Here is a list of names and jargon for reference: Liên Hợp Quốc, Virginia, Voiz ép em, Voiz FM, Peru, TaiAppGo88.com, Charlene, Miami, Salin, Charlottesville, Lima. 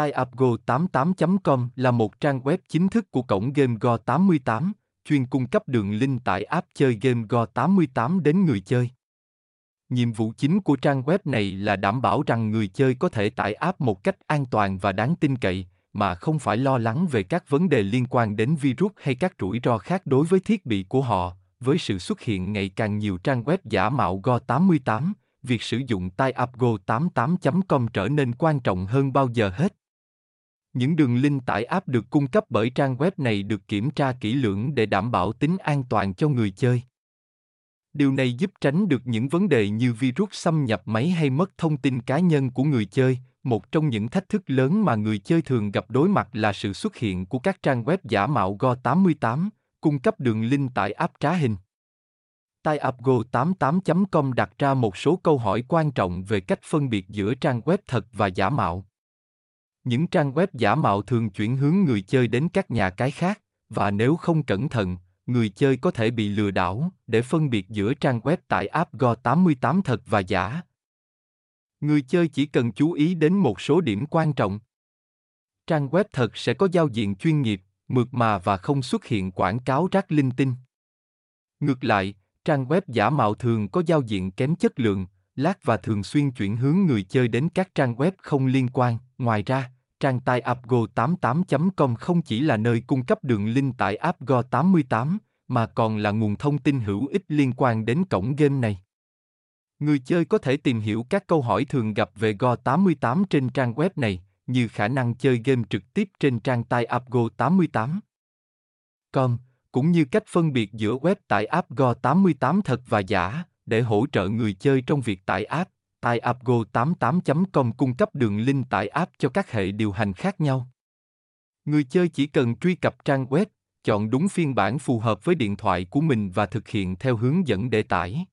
TaiAppGo88.com là một trang web chính thức của cổng game Go88, chuyên cung cấp đường link tải app chơi game Go88 đến người chơi. Nhiệm vụ chính của trang web này là đảm bảo rằng người chơi có thể tải app một cách an toàn và đáng tin cậy, mà không phải lo lắng về các vấn đề liên quan đến virus hay các rủi ro khác đối với thiết bị của họ. Với sự xuất hiện ngày càng nhiều trang web giả mạo Go88, việc sử dụng TaiAppGo88.com trở nên quan trọng hơn bao giờ hết. Những đường link tải app được cung cấp bởi trang web này được kiểm tra kỹ lưỡng để đảm bảo tính an toàn cho người chơi. Điều này giúp tránh được những vấn đề như virus xâm nhập máy hay mất thông tin cá nhân của người chơi. Một trong những thách thức lớn mà người chơi thường gặp đối mặt là sự xuất hiện của các trang web giả mạo Go88, cung cấp đường link tải app trá hình. TaiAppGo88.com đặt ra một số câu hỏi quan trọng về cách phân biệt giữa trang web thật và giả mạo. Những trang web giả mạo thường chuyển hướng người chơi đến các nhà cái khác, và nếu không cẩn thận, người chơi có thể bị lừa đảo. Để phân biệt giữa trang web tải app Go88 thật và giả, người chơi chỉ cần chú ý đến một số điểm quan trọng. Trang web thật sẽ có giao diện chuyên nghiệp, mượt mà và không xuất hiện quảng cáo rác linh tinh. Ngược lại, trang web giả mạo thường có giao diện kém chất lượng, lác và thường xuyên chuyển hướng người chơi đến các trang web không liên quan. Ngoài ra, trang TaiAppGo88.com không chỉ là nơi cung cấp đường link tải app Go88, mà còn là nguồn thông tin hữu ích liên quan đến cổng game này. Người chơi có thể tìm hiểu các câu hỏi thường gặp về Go88 trên trang web này, như khả năng chơi game trực tiếp trên trang TaiAppGo88.com, cũng như cách phân biệt giữa web tải app Go88 thật và giả. Để hỗ trợ người chơi trong việc tải app, TaiAppGo88.com cung cấp đường link tải app cho các hệ điều hành khác nhau. Người chơi chỉ cần truy cập trang web, chọn đúng phiên bản phù hợp với điện thoại của mình và thực hiện theo hướng dẫn để tải.